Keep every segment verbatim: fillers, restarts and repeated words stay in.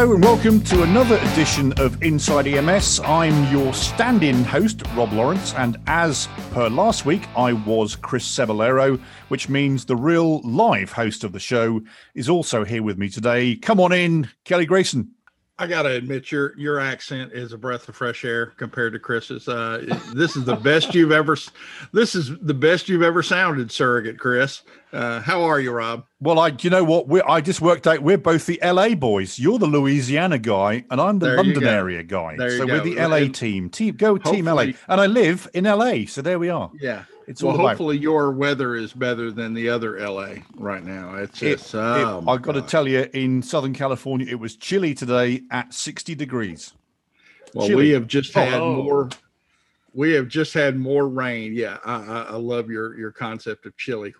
Hello and welcome to another edition of Inside E M S. I'm your stand-in host, Rob Lawrence, and as per last week, I was Chris Cebollero, which means the real live host of the show is also here with me today. Come on in, Kelly Grayson. I got to admit, your your accent is a breath of fresh air compared to Chris's. Uh, this is the best you've ever. This is the best you've ever sounded, surrogate Chris. Uh, how are you, Rob? Well, I you know what? We I just worked out we're both the L A boys. You're the Louisiana guy, and I'm the there London area guy. So go. We're the L A team. Team go team L A. And I live in L A, so there we are. Yeah. It's well, all hopefully about. Your weather is better than the other L A right now. It's just, it, oh it, I've got to tell you, in Southern California, it was chilly today at sixty degrees. Well, chilly. we have just oh. had more. We have just had more rain. Yeah, I, I love your your concept of chilly.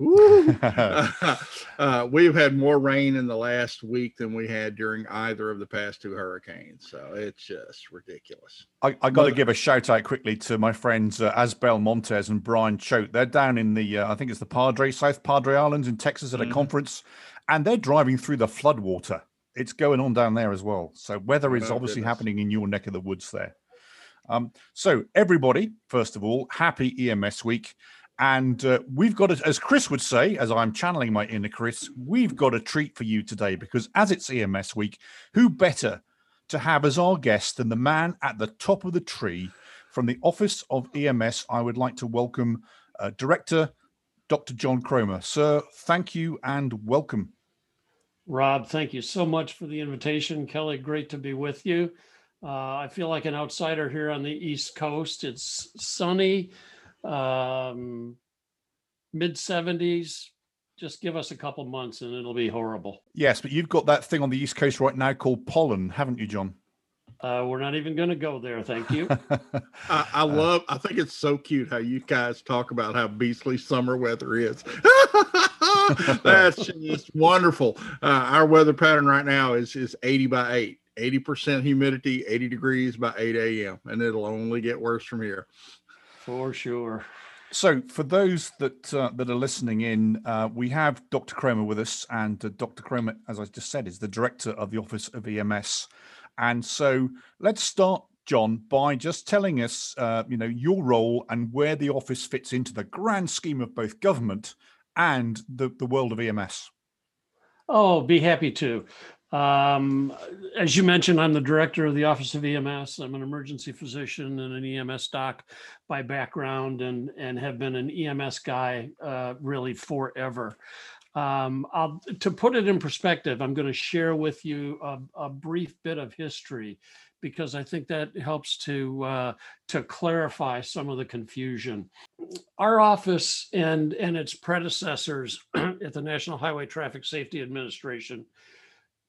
uh, uh, we've had more rain in the last week than we had during either of the past two hurricanes. So it's just ridiculous. I, I got to give a shout out quickly to my friends uh, Asbel Montez and Brian Choate. They're down in the, uh, I think it's the Padre, South Padre Islands in Texas at a mm-hmm. conference, and they're driving through the floodwater. It's going on down there as well. So weather is oh, obviously goodness. happening in your neck of the woods there. Um, so everybody, first of all, happy E M S week. And uh, we've got, a, as Chris would say, as I'm channeling my inner Chris, we've got a treat for you today because as it's E M S week, who better to have as our guest than the man at the top of the tree from the Office of E M S? I would like to welcome uh, Director Doctor John Krohmer. Sir, thank you and welcome. Rob, thank you so much for the invitation. Kelly, great to be with you. Uh, I feel like an outsider here on the East Coast. It's sunny, um, mid seventies. Just give us a couple months and it'll be horrible. Yes, but you've got that thing on the East Coast right now called pollen, haven't you, John? Uh, we're not even going to go there. Thank you. I, I love, I think it's so cute how you guys talk about how beastly summer weather is. That's just wonderful. Uh, our weather pattern right now is, is eighty by eight. eighty percent humidity, eighty degrees by eight a.m. And it'll only get worse from here. For sure. So for those that uh, that are listening in, uh, we have Doctor Krohmer with us. And uh, Doctor Krohmer, as I just said, is the director of the Office of E M S. And so let's start, John, by just telling us, uh, you know, your role and where the office fits into the grand scheme of both government and the, the world of E M S. Oh, be happy to. Um, as you mentioned, I'm the director of the Office of E M S. I'm an emergency physician and an E M S doc by background and, and have been an E M S guy uh, really forever. Um, I'll, to put it in perspective, I'm going to share with you a, a brief bit of history because I think that helps to uh, to clarify some of the confusion. Our office and, and its predecessors at the National Highway Traffic Safety Administration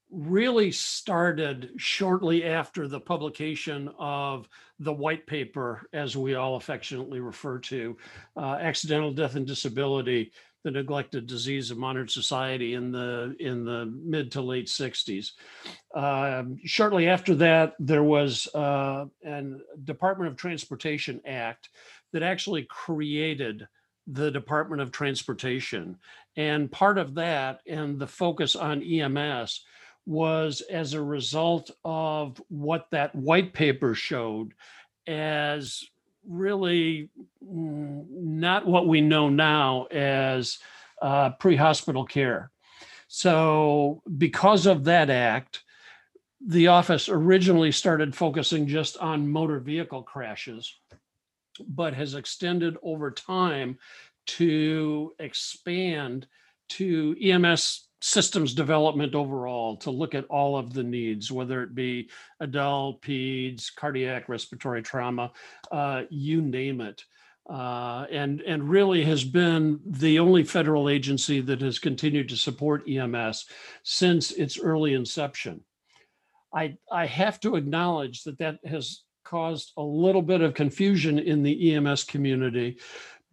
really started shortly after the publication of the white paper, as we all affectionately refer to, uh, accidental death and disability, the neglected disease of modern society in the in the mid to late sixties. Uh, shortly after that, there was uh, an Department of Transportation Act that actually created the Department of Transportation. And part of that and the focus on E M S was as a result of what that white paper showed as really not what we know now as uh, pre-hospital care. So because of that act, the office originally started focusing just on motor vehicle crashes, but has extended over time to expand to E M S systems development overall to look at all of the needs, whether it be adult, peds, cardiac, respiratory trauma, uh, you name it. Uh, and, and really has been the only federal agency that has continued to support E M S since its early inception. I, I have to acknowledge that that has caused a little bit of confusion in the E M S community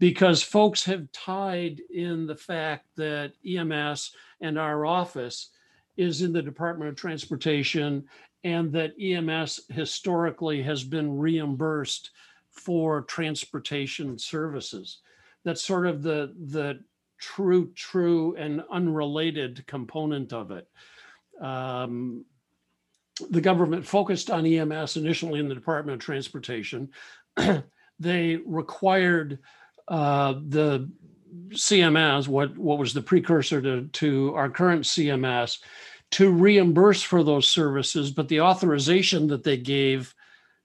because folks have tied in the fact that E M S and our office is in the Department of Transportation and that E M S historically has been reimbursed for transportation services. That's sort of the, the true, true and unrelated component of it. Um, the government focused on E M S initially in the Department of Transportation. They required uh, the C M S, what, what was the precursor to, to our current C M S, to reimburse for those services, but the authorization that they gave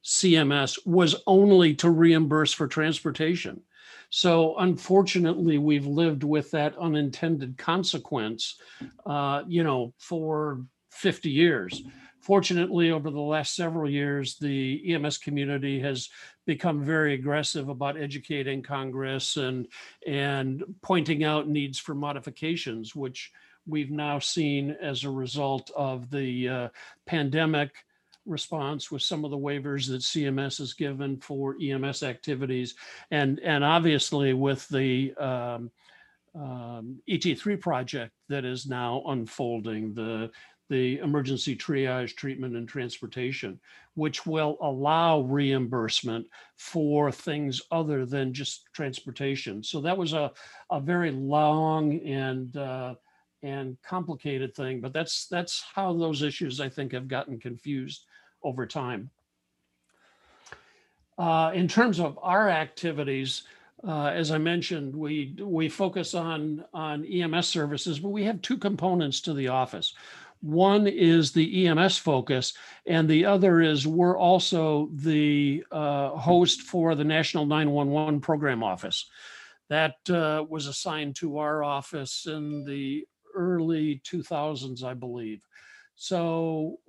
C M S was only to reimburse for transportation. So unfortunately, we've lived with that unintended consequence, uh, you know, for fifty years. Fortunately, over the last several years, the E M S community has become very aggressive about educating Congress and, and pointing out needs for modifications, which we've now seen as a result of the uh, pandemic response with some of the waivers that C M S has given for E M S activities. And, and obviously with the um, um, E T three project that is now unfolding, the the emergency triage, treatment, and transportation, which will allow reimbursement for things other than just transportation. So that was a, a very long and uh, and complicated thing, but that's that's how those issues, I think, have gotten confused over time. Uh, in terms of our activities, Uh, as I mentioned, we we focus on, on E M S services, but we have two components to the office. One is the E M S focus, and the other is we're also the uh, host for the National nine one one Program Office. That uh, was assigned to our office in the early two thousands, I believe. So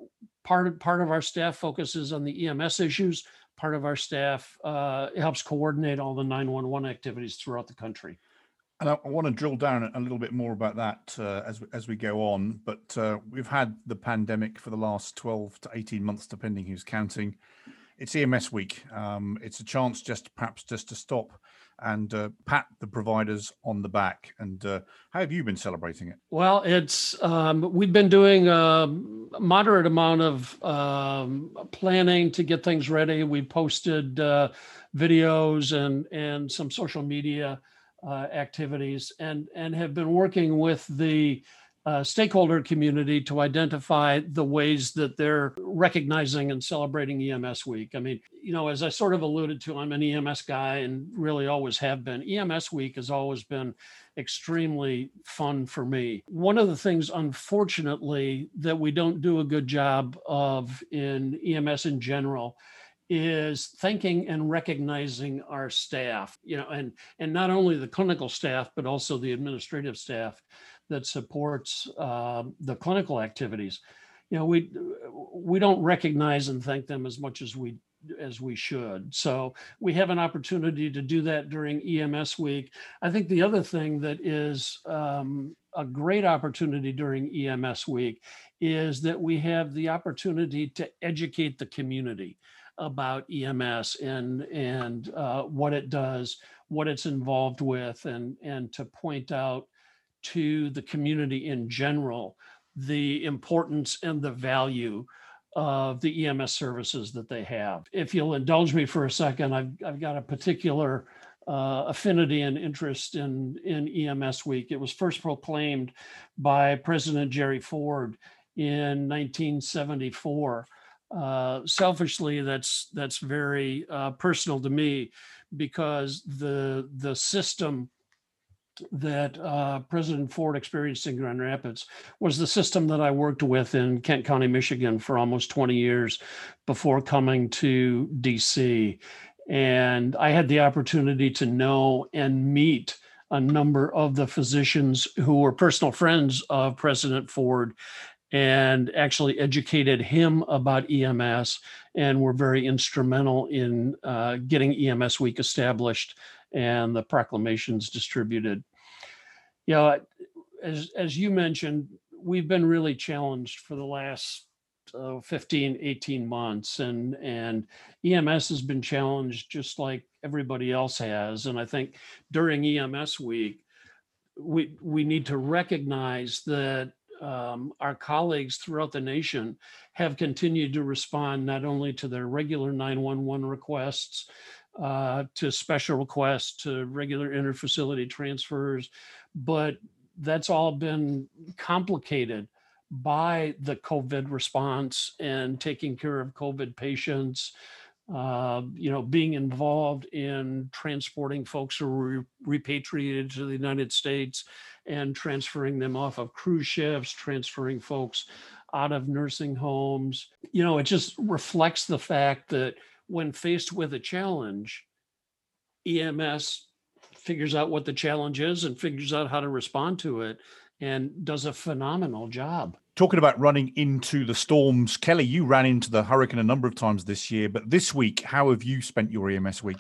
part of, part of our staff focuses on the E M S issues. Part of our staff uh, helps coordinate all the nine one one activities throughout the country. And I want to drill down a little bit more about that uh, as, we, as we go on, but uh, we've had the pandemic for the last twelve to eighteen months, depending who's counting. It's E M S week. Um, it's a chance just perhaps just to stop and uh, pat the providers on the back. And uh, how have you been celebrating it? Well, it's um, we've been doing a moderate amount of um, planning to get things ready. We posted uh, videos and, and some social media uh, activities and, and have been working with the Uh, stakeholder community to identify the ways that they're recognizing and celebrating E M S week. I mean, you know, as I sort of alluded to, I'm an E M S guy and really always have been. E M S week has always been extremely fun for me. One of the things, unfortunately, that we don't do a good job of in E M S in general is thanking and recognizing our staff, you know, and, and not only the clinical staff, but also the administrative staff that supports uh, the clinical activities. You know, we we don't recognize and thank them as much as we as we should. So we have an opportunity to do that during E M S week. I think the other thing that is um, a great opportunity during E M S week is that we have the opportunity to educate the community about E M S and and uh, what it does, what it's involved with, and and to point out to the community in general the importance and the value of the E M S services that they have. If you'll indulge me for a second, I've, I've got a particular uh, affinity and interest in, in E M S week. It was first proclaimed by President Jerry Ford in nineteen seventy-four. Uh, selfishly, that's that's very uh, personal to me because the the system that uh, President Ford experienced in Grand Rapids was the system that I worked with in Kent County, Michigan for almost twenty years before coming to D C. And I had the opportunity to know and meet a number of the physicians who were personal friends of President Ford and actually educated him about E M S and were very instrumental in uh, getting E M S week established and the proclamations distributed. You know, as, as you mentioned, we've been really challenged for the last uh, fifteen, eighteen months, and, and E M S has been challenged just like everybody else has. And I think during E M S week, we, we need to recognize that Um, our colleagues throughout the nation have continued to respond not only to their regular nine one one requests, uh, to special requests, to regular interfacility transfers, but that's all been complicated by the COVID response and taking care of COVID patients, uh, you know, being involved in transporting folks who were repatriated to the United States and transferring them off of cruise ships, transferring folks out of nursing homes. You know, it just reflects the fact that when faced with a challenge, E M S figures out what the challenge is and figures out how to respond to it and does a phenomenal job. Talking about running into the storms, Kelly, you ran into the hurricane a number of times this year, but this week, how have you spent your E M S week?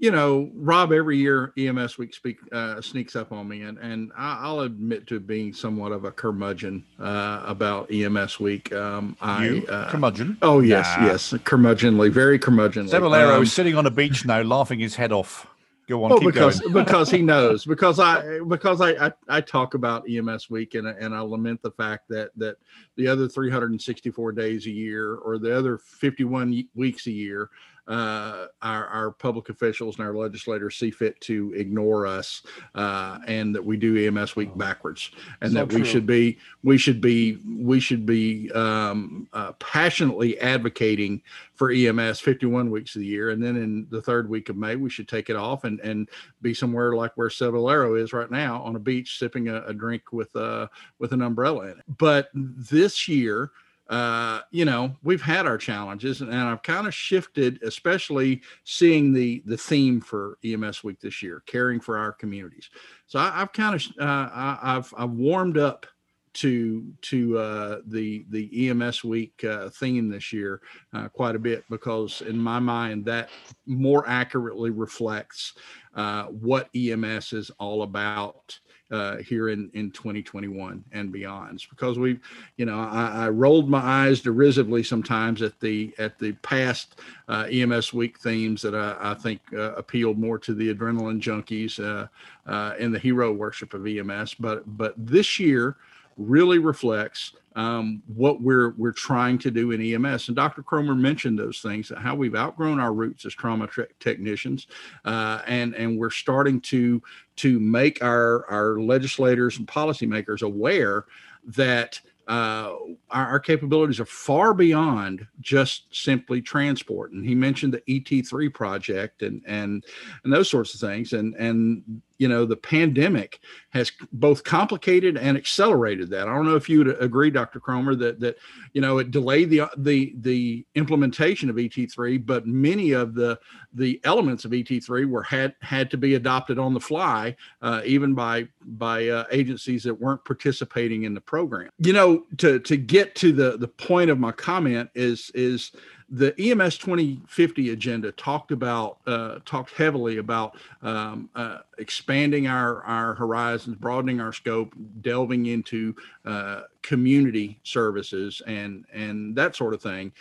You know, Rob, every year E M S week speak, uh, sneaks up on me, and, and I'll admit to being somewhat of a curmudgeon uh, about E M S week. Um, I, you? Uh, curmudgeon? Oh, yes, nah. yes. Curmudgeonly, very curmudgeonly. Cebollero um, is sitting on a beach now laughing his head off. Go on, well, keep because, going. because he knows, because I because I, I, I talk about E M S week and, and I lament the fact that that the other three hundred sixty-four days a year or the other fifty-one weeks a year, uh, our, our public officials and our legislators see fit to ignore us uh, and that we do E M S week backwards, and so that we true. should be we should be we should be um, uh, passionately advocating for E M S fifty-one weeks of the year, and then in the third week of May we should take it off and and be somewhere like where Cebollero is right now on a beach sipping a, a drink with uh with an umbrella in it. But this year, Uh, you know, we've had our challenges, and, and I've kind of shifted, especially seeing the the theme for E M S week this year, caring for our communities. So I, I've kind of uh, I, I've I've warmed up to to uh, the the E M S week uh, theme this year uh, quite a bit, because in my mind that more accurately reflects uh, what E M S is all about uh here in in twenty twenty-one and beyond. It's because we've, you know, I, I rolled my eyes derisively sometimes at the at the past uh E M S week themes that I, I think uh, appealed more to the adrenaline junkies uh, uh and the hero worship of E M S, but but this year really reflects um what we're we're trying to do in E M S. And Doctor Krohmer mentioned those things, how we've outgrown our roots as trauma tra- technicians uh and and we're starting to to make our our legislators and policymakers aware that uh our, our capabilities are far beyond just simply transport. And he mentioned the E T three project and and and those sorts of things, and and you know, the pandemic has both complicated and accelerated that. I don't know if you would agree, Doctor Krohmer, that that you know, it delayed the the the implementation of E T three, but many of the the elements of E T three were had had to be adopted on the fly, uh, even by by uh, agencies that weren't participating in the program. You know, to to get to the the point of my comment is is. The E M S twenty fifty agenda talked about uh, talked heavily about um, uh, expanding our, our horizons, broadening our scope, delving into uh, community services and and that sort of thing.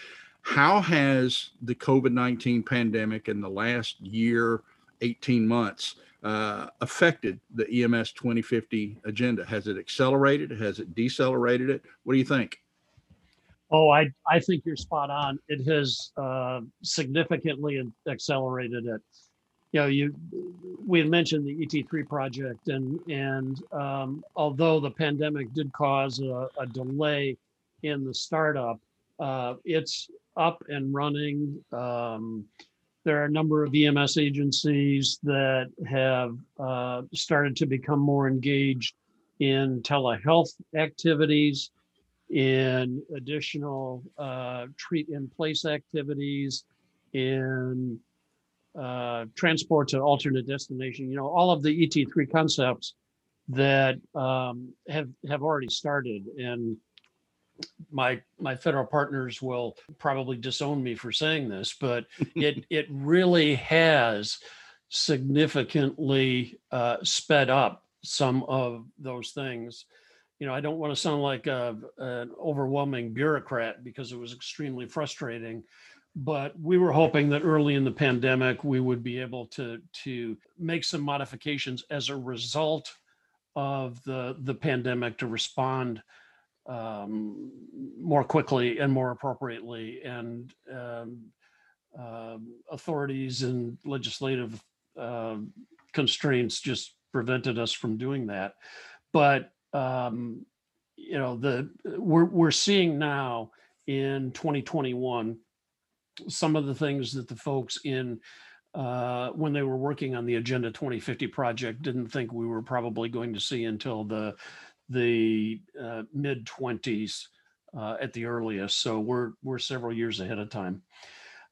How has the COVID nineteen pandemic in the last year, eighteen months, uh, affected the E M S twenty fifty agenda? Has it accelerated? Has it decelerated it? What do you think? Oh, I I think you're spot on. It has uh, significantly accelerated it. You know, you we had mentioned the E T three project, and and um, although the pandemic did cause a, a delay in the startup, uh, it's up and running. Um, there are a number of E M S agencies that have uh, started to become more engaged in telehealth activities, in additional uh, treat-in-place activities, in uh, transport to alternate destination, you know, all of the E T three concepts that um, have have already started. And my my federal partners will probably disown me for saying this, but it it really has significantly uh, sped up some of those things. You know, I don't want to sound like a, an overwhelming bureaucrat, because it was extremely frustrating, but we were hoping that early in the pandemic we would be able to to make some modifications as a result of the the pandemic to respond um, more quickly and more appropriately, and um, uh, authorities and legislative uh, constraints just prevented us from doing that. But Um, you know, the we're we're seeing now in twenty twenty-one some of the things that the folks in uh, when they were working on the Agenda twenty fifty project didn't think we were probably going to see until the the uh, mid twenties uh, at the earliest. So we're we're several years ahead of time.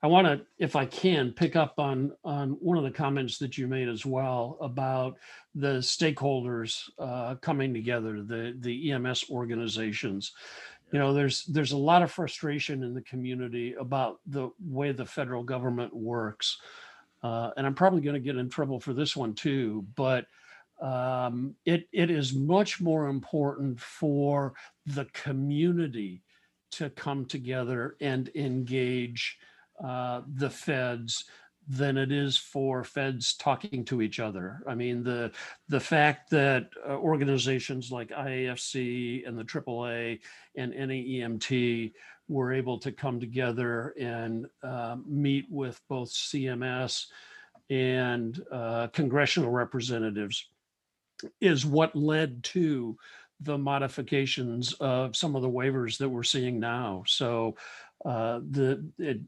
I want to, if I can, pick up on on one of the comments that you made as well about the stakeholders uh, coming together, the the E M S organizations. You know, there's there's a lot of frustration in the community about the way the federal government works, uh, and I'm probably going to get in trouble for this one too. But um, it it is much more important for the community to come together and engage Uh, the feds than it is for feds talking to each other. I mean, the the fact that uh, organizations like I A F C and the triple A and N A E M T were able to come together and uh, meet with both C M S and uh, congressional representatives is what led to the modifications of some of the waivers that we're seeing now. So uh, the it,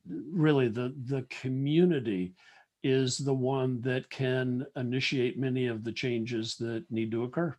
really the the community is the one that can initiate many of the changes that need to occur.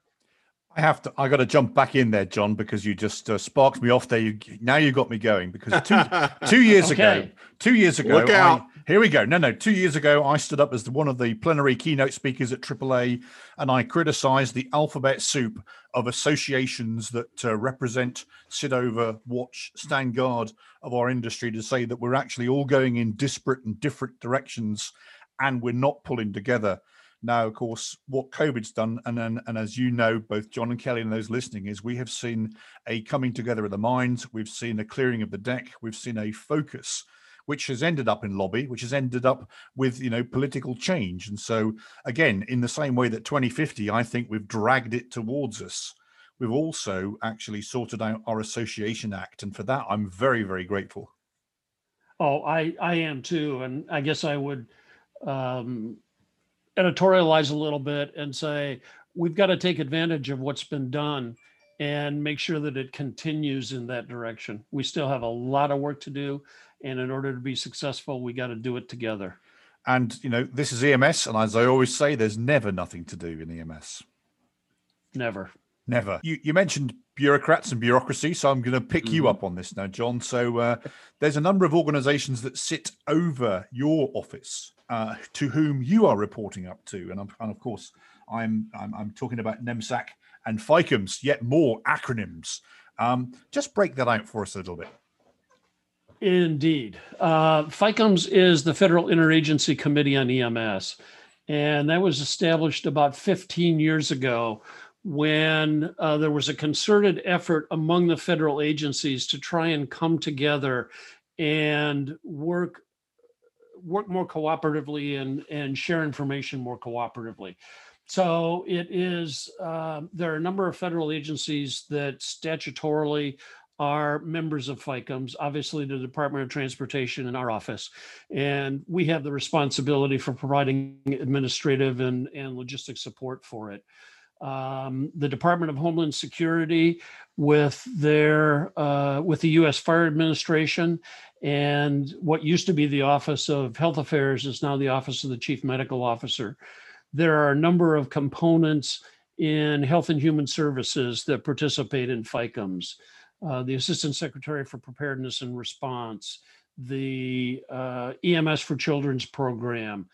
I have to. I got to jump back in there, John, because you just uh, sparked me off there. You now you got me going because two two years okay. ago, two years ago. Look out. I, Here we go. No, no. Two years ago, I stood up as the, one of the plenary keynote speakers at triple A, and I criticised the alphabet soup of associations that uh, represent, sit over, watch, stand guard of our industry to say that we're actually all going in disparate and different directions, and we're not pulling together. Now, of course, what COVID's done, and and, and as you know, both John and Kelly and those listening, is we have seen a coming together of the minds. We've seen a clearing of the deck. We've seen a focus, which has ended up in lobby, which has ended up with, you know, political change. And so, again, in the same way that twenty fifty, I think we've dragged it towards us. We've also actually sorted out our Association Act. And for that, I'm very, very grateful. Oh, I, I am too. And I guess I would um, editorialize a little bit and say, we've got to take advantage of what's been done and make sure that it continues in that direction. We still have a lot of work to do. And in order to be successful, we got to do it together. And, you know, this is E M S. And as I always say, there's never nothing to do in E M S. Never. Never. You, you mentioned bureaucrats and bureaucracy. So I'm going to pick mm-hmm. you up on this now, John. So uh, there's a number of organizations that sit over your office uh, to whom you are reporting up to. And, I'm, and of course, I'm, I'm, I'm talking about NEMSAC and FICEMS, yet more acronyms. Um, just break that out for us a little bit. Indeed. Uh, FICEMS is the Federal Interagency Committee on E M S, and that was established about fifteen years ago when uh, there was a concerted effort among the federal agencies to try and come together and work work more cooperatively and, and share information more cooperatively. So it is, uh, there are a number of federal agencies that statutorily are members of FICEMS, obviously the Department of Transportation and our office. And we have the responsibility for providing administrative and, and logistic support for it. Um, the Department of Homeland Security with their uh, with the U S Fire Administration, and what used to be the Office of Health Affairs is now the Office of the Chief Medical Officer. There are a number of components in Health and Human Services that participate in FICEMS. Uh, the Assistant Secretary for Preparedness and Response, the uh, E M S for Children's program,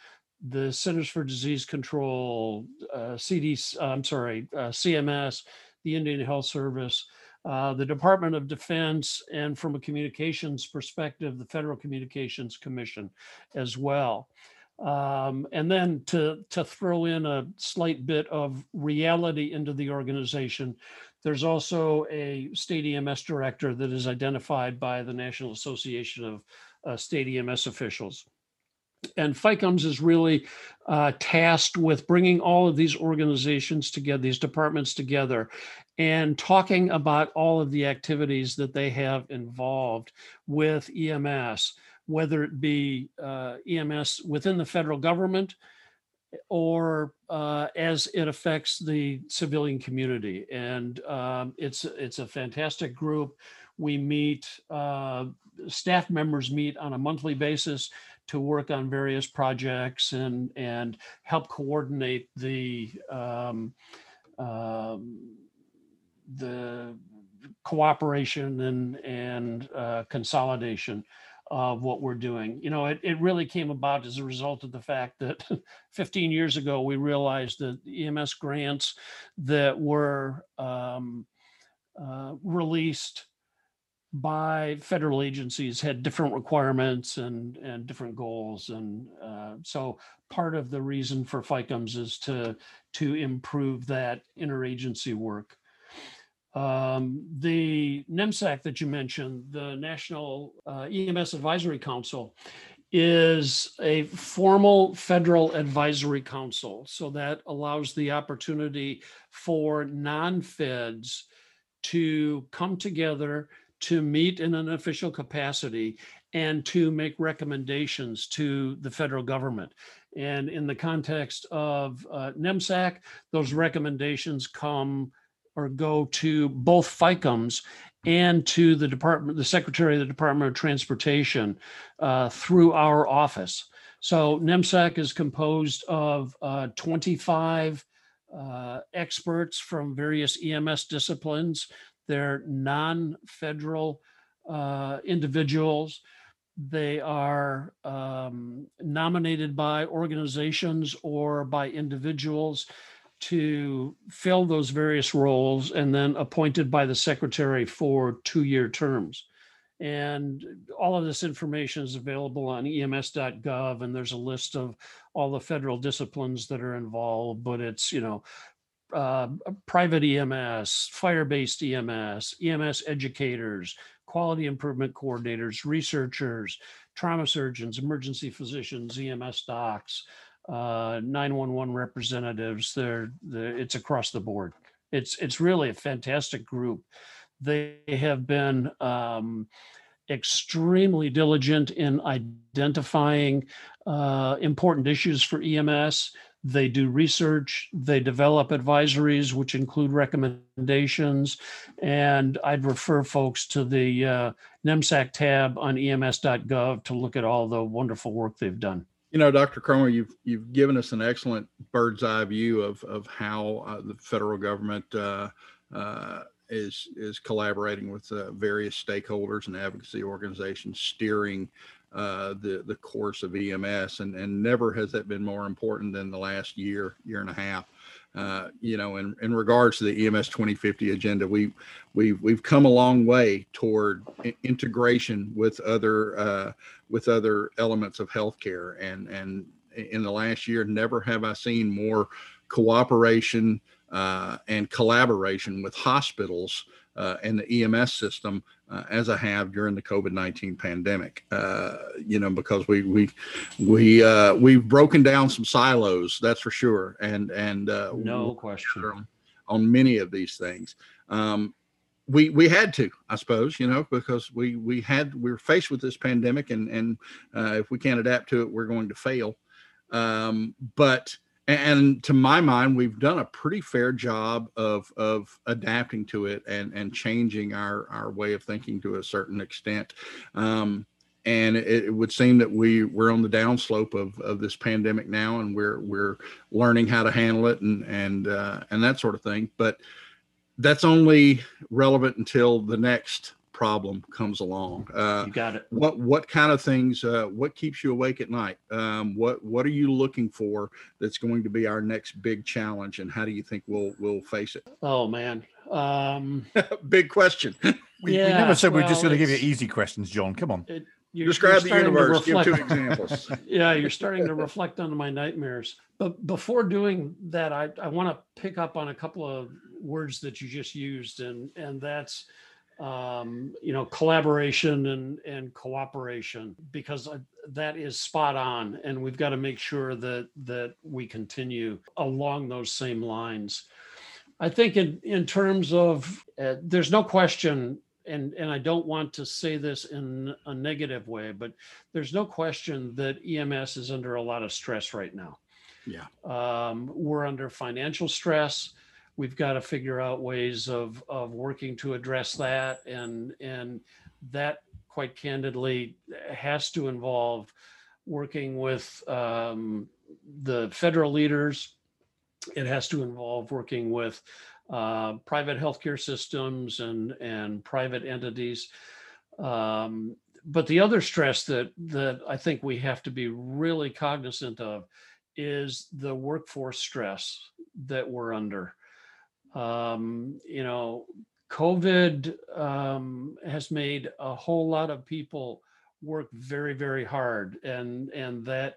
the Centers for Disease Control, uh, C D, I'm sorry, uh, C M S, the Indian Health Service, uh, the Department of Defense, and from a communications perspective, the Federal Communications Commission as well. Um, and then to, to throw in a slight bit of reality into the organization, there's also a state E M S director that is identified by the National Association of uh, State E M S Officials. And FICEMS is really uh, tasked with bringing all of these organizations together, these departments together, and talking about all of the activities that they have involved with E M S, whether it be uh, E M S within the federal government, or uh, as it affects the civilian community. And um, it's, it's a fantastic group. We meet, uh, staff members meet on a monthly basis to work on various projects and, and help coordinate the, um, um, the cooperation and, and uh, consolidation of what we're doing. You know, it, it really came about as a result of the fact that fifteen years ago, we realized that E M S grants that were um, uh, released by federal agencies had different requirements and, and different goals. And uh, so part of the reason for FICEMS is to, to improve that interagency work. Um, the NEMSAC that you mentioned, the National uh, E M S Advisory Council, is a formal federal advisory council. So that allows the opportunity for non-feds to come together to meet in an official capacity and to make recommendations to the federal government. And in the context of uh, NEMSAC, those recommendations come or go to both FICEMS and to the department, the Secretary of the Department of Transportation uh, through our office. So NEMSAC is composed of uh, twenty-five uh, experts from various E M S disciplines. They're non-federal uh, individuals. They are um, nominated by organizations or by individuals to fill those various roles, and then appointed by the secretary for two-year terms. And all of this information is available on E M S dot gov, and there's a list of all the federal disciplines that are involved, but it's, you know, uh, private E M S, fire-based E M S, E M S educators, quality improvement coordinators, researchers, trauma surgeons, emergency physicians, E M S docs, uh nine one one representatives. They're, they're it's across the board. It's it's really a fantastic group. They have been um extremely diligent in identifying uh important issues for E M S. They do research, they develop advisories which include recommendations, and I'd refer folks to the uh NEMSAC tab on E M S dot gov to look at all the wonderful work they've done. You know, Doctor Krohmer, you've you've given us an excellent bird's eye view of of how uh, the federal government uh, uh, is is collaborating with uh, various stakeholders and advocacy organizations, steering uh, the the course of E M S, and and never has that been more important than the last year year and a half. Uh, you know, in, in regards to the E M S twenty fifty agenda, we, we've, we've come a long way toward integration with other, uh, with other elements of healthcare. And, and in the last year, never have I seen more cooperation uh, and collaboration with hospitals uh, and the E M S system uh, as I have during the COVID nineteen pandemic. Uh, you know, because we, we, we, uh, we've broken down some silos, that's for sure. And, and, uh, no question on, on many of these things. Um, we, we had to, I suppose, you know, because we, we had, we were faced with this pandemic, and, and, uh, if we can't adapt to it, we're going to fail. Um, but, And to my mind, we've done a pretty fair job of of adapting to it and and changing our our way of thinking to a certain extent. Um, and it, it would seem that we we're on the downslope of of this pandemic now, and we're we're learning how to handle it and and uh, and that sort of thing. But that's only relevant until the next problem comes along. Uh, you got it. What what kind of things? Uh, what keeps you awake at night? Um, what what are you looking for? That's going to be our next big challenge, and how do you think we'll we'll face it? Oh man, um, big question. We, yeah, we never said well, we we're just going to give you easy questions, John. Come on. It, you're, Describe you're the universe. Give two examples. Yeah, you're starting to reflect on my nightmares. But before doing that, I I want to pick up on a couple of words that you just used, and and that's. Um, you know, collaboration and, and cooperation, because that is spot on. And we've got to make sure that that we continue along those same lines. I think in, in terms of, uh, there's no question, and, and I don't want to say this in a negative way, but there's no question that E M S is under a lot of stress right now. Yeah. Um, we're under financial stress. We've got to figure out ways of, of working to address that. And, and that, quite candidly, has to involve working with um, the federal leaders. It has to involve working with uh, private healthcare systems and, and private entities. Um, but the other stress that, that I think we have to be really cognizant of is the workforce stress that we're under. Um, you know, COVID um, has made a whole lot of people work very, very hard, and, and that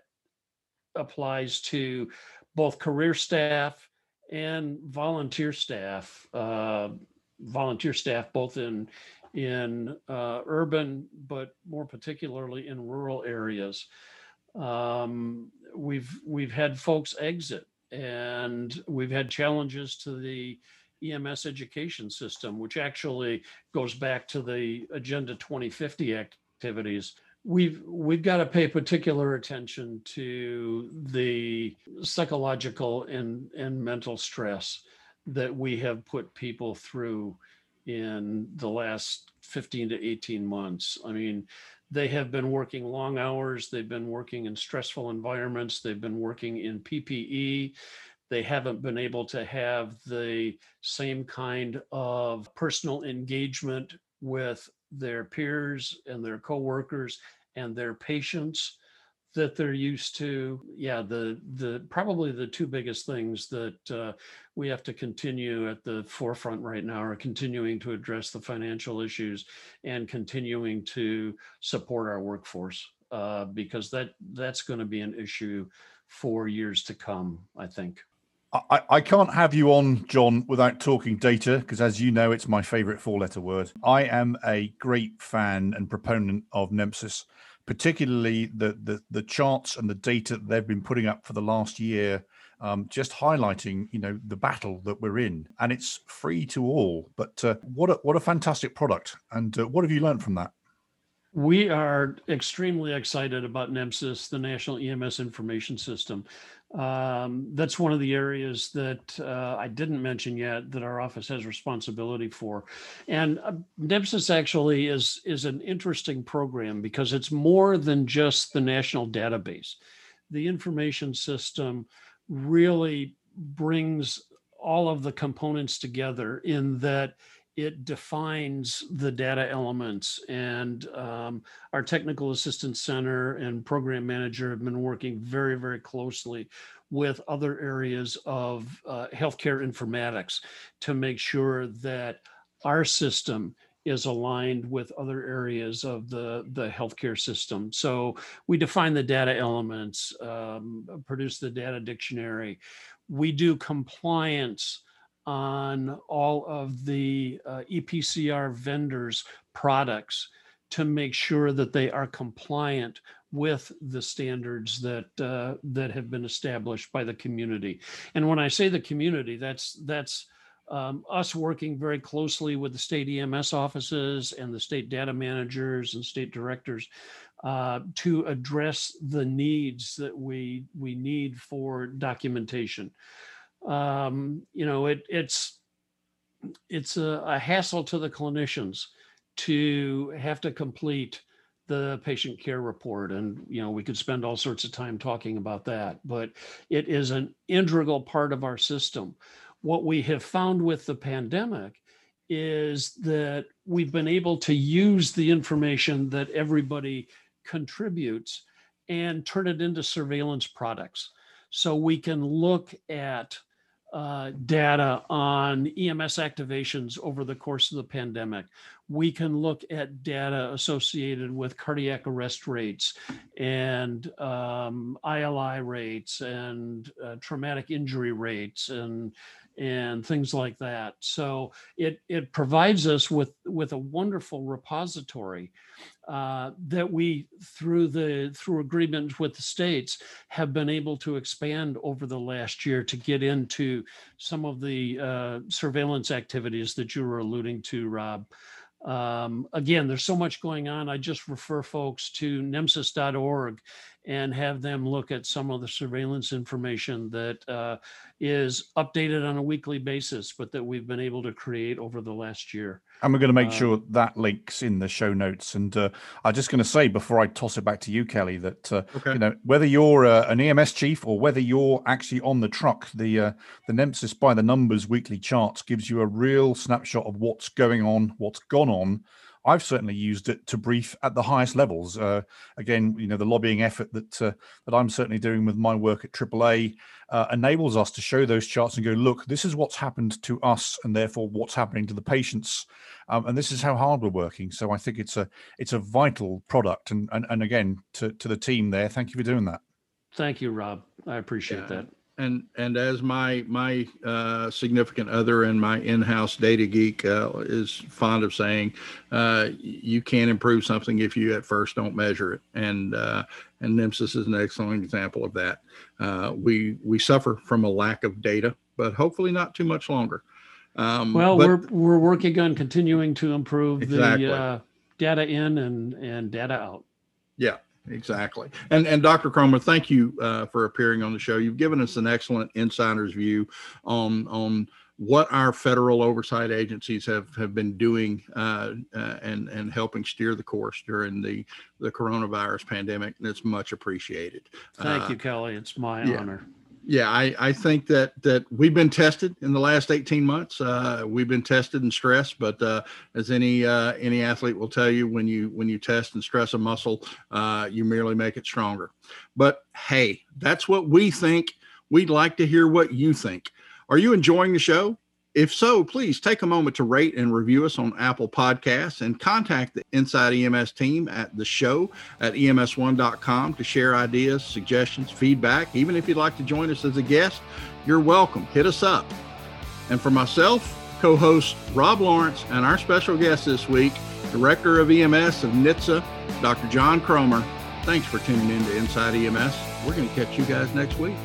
applies to both career staff and volunteer staff, uh, volunteer staff both in in uh, urban, but more particularly in rural areas. Um, we've we've had folks exit, and we've had challenges to the E M S education system, which actually goes back to the Agenda twenty fifty activities. We've we've got to pay particular attention to the psychological and, and mental stress that we have put people through in the last fifteen to eighteen months. I mean, they have been working long hours. They've been working in stressful environments. They've been working in P P E. They haven't been able to have the same kind of personal engagement with their peers and their coworkers and their patients that they're used to. Yeah, the the probably the two biggest things that uh, we have to continue at the forefront right now are continuing to address the financial issues and continuing to support our workforce, uh, because that that's going to be an issue for years to come, I think. I, I can't have you on, John, without talking data, because as you know, it's my favorite four-letter word. I am a great fan and proponent of NEMSIS, particularly the, the, the charts and the data that they've been putting up for the last year, um, just highlighting, you know, the battle that we're in. And it's free to all, but uh, what a, what a fantastic product. And uh, what have you learned from that? We are extremely excited about NEMSIS, the National E M S Information System. Um, that's one of the areas that uh, I didn't mention yet that our office has responsibility for. And uh, NEMSIS actually is, is an interesting program because it's more than just the national database. The information system really brings all of the components together in that it defines the data elements, and um, our Technical Assistance Center and Program Manager have been working very, very closely with other areas of uh, healthcare informatics to make sure that our system is aligned with other areas of the, the healthcare system. So we define the data elements, um, produce the data dictionary. We do compliance on all of the uh, E P C R vendors' products to make sure that they are compliant with the standards that uh, that have been established by the community. And when I say the community, that's that's um, us working very closely with the state E M S offices and the state data managers and state directors uh, to address the needs that we we need for documentation. Um, you know, it, it's it's a, a hassle to the clinicians to have to complete the patient care report. And, you know, we could spend all sorts of time talking about that, but it is an integral part of our system. What we have found with the pandemic is that we've been able to use the information that everybody contributes and turn it into surveillance products. So we can look at uh, data on E M S activations over the course of the pandemic. We can look at data associated with cardiac arrest rates and um, I L I rates and uh, traumatic injury rates and and things like that. So it it provides us with, with a wonderful repository uh, that we, through the through agreement with the states, have been able to expand over the last year to get into some of the uh, surveillance activities that you were alluding to, Rob. Um, again, there's so much going on. I just refer folks to nemsis dot org and have them look at some of the surveillance information that uh, is updated on a weekly basis, but that we've been able to create over the last year. And we're going to make uh, sure that link's in the show notes. And uh, I'm just going to say before I toss it back to you, Kelly, that uh, okay. you know, whether you're uh, an E M S chief or whether you're actually on the truck, the uh, the NEMSIS by the numbers weekly charts gives you a real snapshot of what's going on, what's gone on. I've certainly used it to brief at the highest levels. Uh, again, you know, the lobbying effort that uh, that I'm certainly doing with my work at triple A uh, enables us to show those charts and go, look, this is what's happened to us, and therefore what's happening to the patients, um, and this is how hard we're working. So I think it's a it's a vital product. And and, and again, to, to the team there, thank you for doing that. Thank you, Rob. I appreciate yeah. that. And and as my my uh, significant other and my in-house data geek uh, is fond of saying, uh, you can't improve something if you at first don't measure it. And uh, and NEMSIS is an excellent example of that. Uh, we we suffer from a lack of data, but hopefully not too much longer. Um, well, but, we're we're working on continuing to improve exactly. the uh, data in and and data out. Yeah. Exactly. And and Doctor Krohmer, thank you uh, for appearing on the show. You've given us an excellent insider's view on on what our federal oversight agencies have, have been doing uh, uh, and, and helping steer the course during the, the coronavirus pandemic. And it's much appreciated. Thank uh, you, Kelly. It's my yeah. honor. Yeah, I, I think that that we've been tested in the last eighteen months. Uh, we've been tested and stressed, but uh, as any uh, any athlete will tell you, when you when you test and stress a muscle, uh, you merely make it stronger. But hey, that's what we think. We'd like to hear what you think. Are you enjoying the show? If so, please take a moment to rate and review us on Apple Podcasts and contact the Inside E M S team at the show at E M S one dot com to share ideas, suggestions, feedback. Even if you'd like to join us as a guest, you're welcome. Hit us up. And for myself, co-host Rob Lawrence, and our special guest this week, Director of E M S of N H T S A, Doctor John Krohmer, thanks for tuning in to Inside E M S. We're going to catch you guys next week.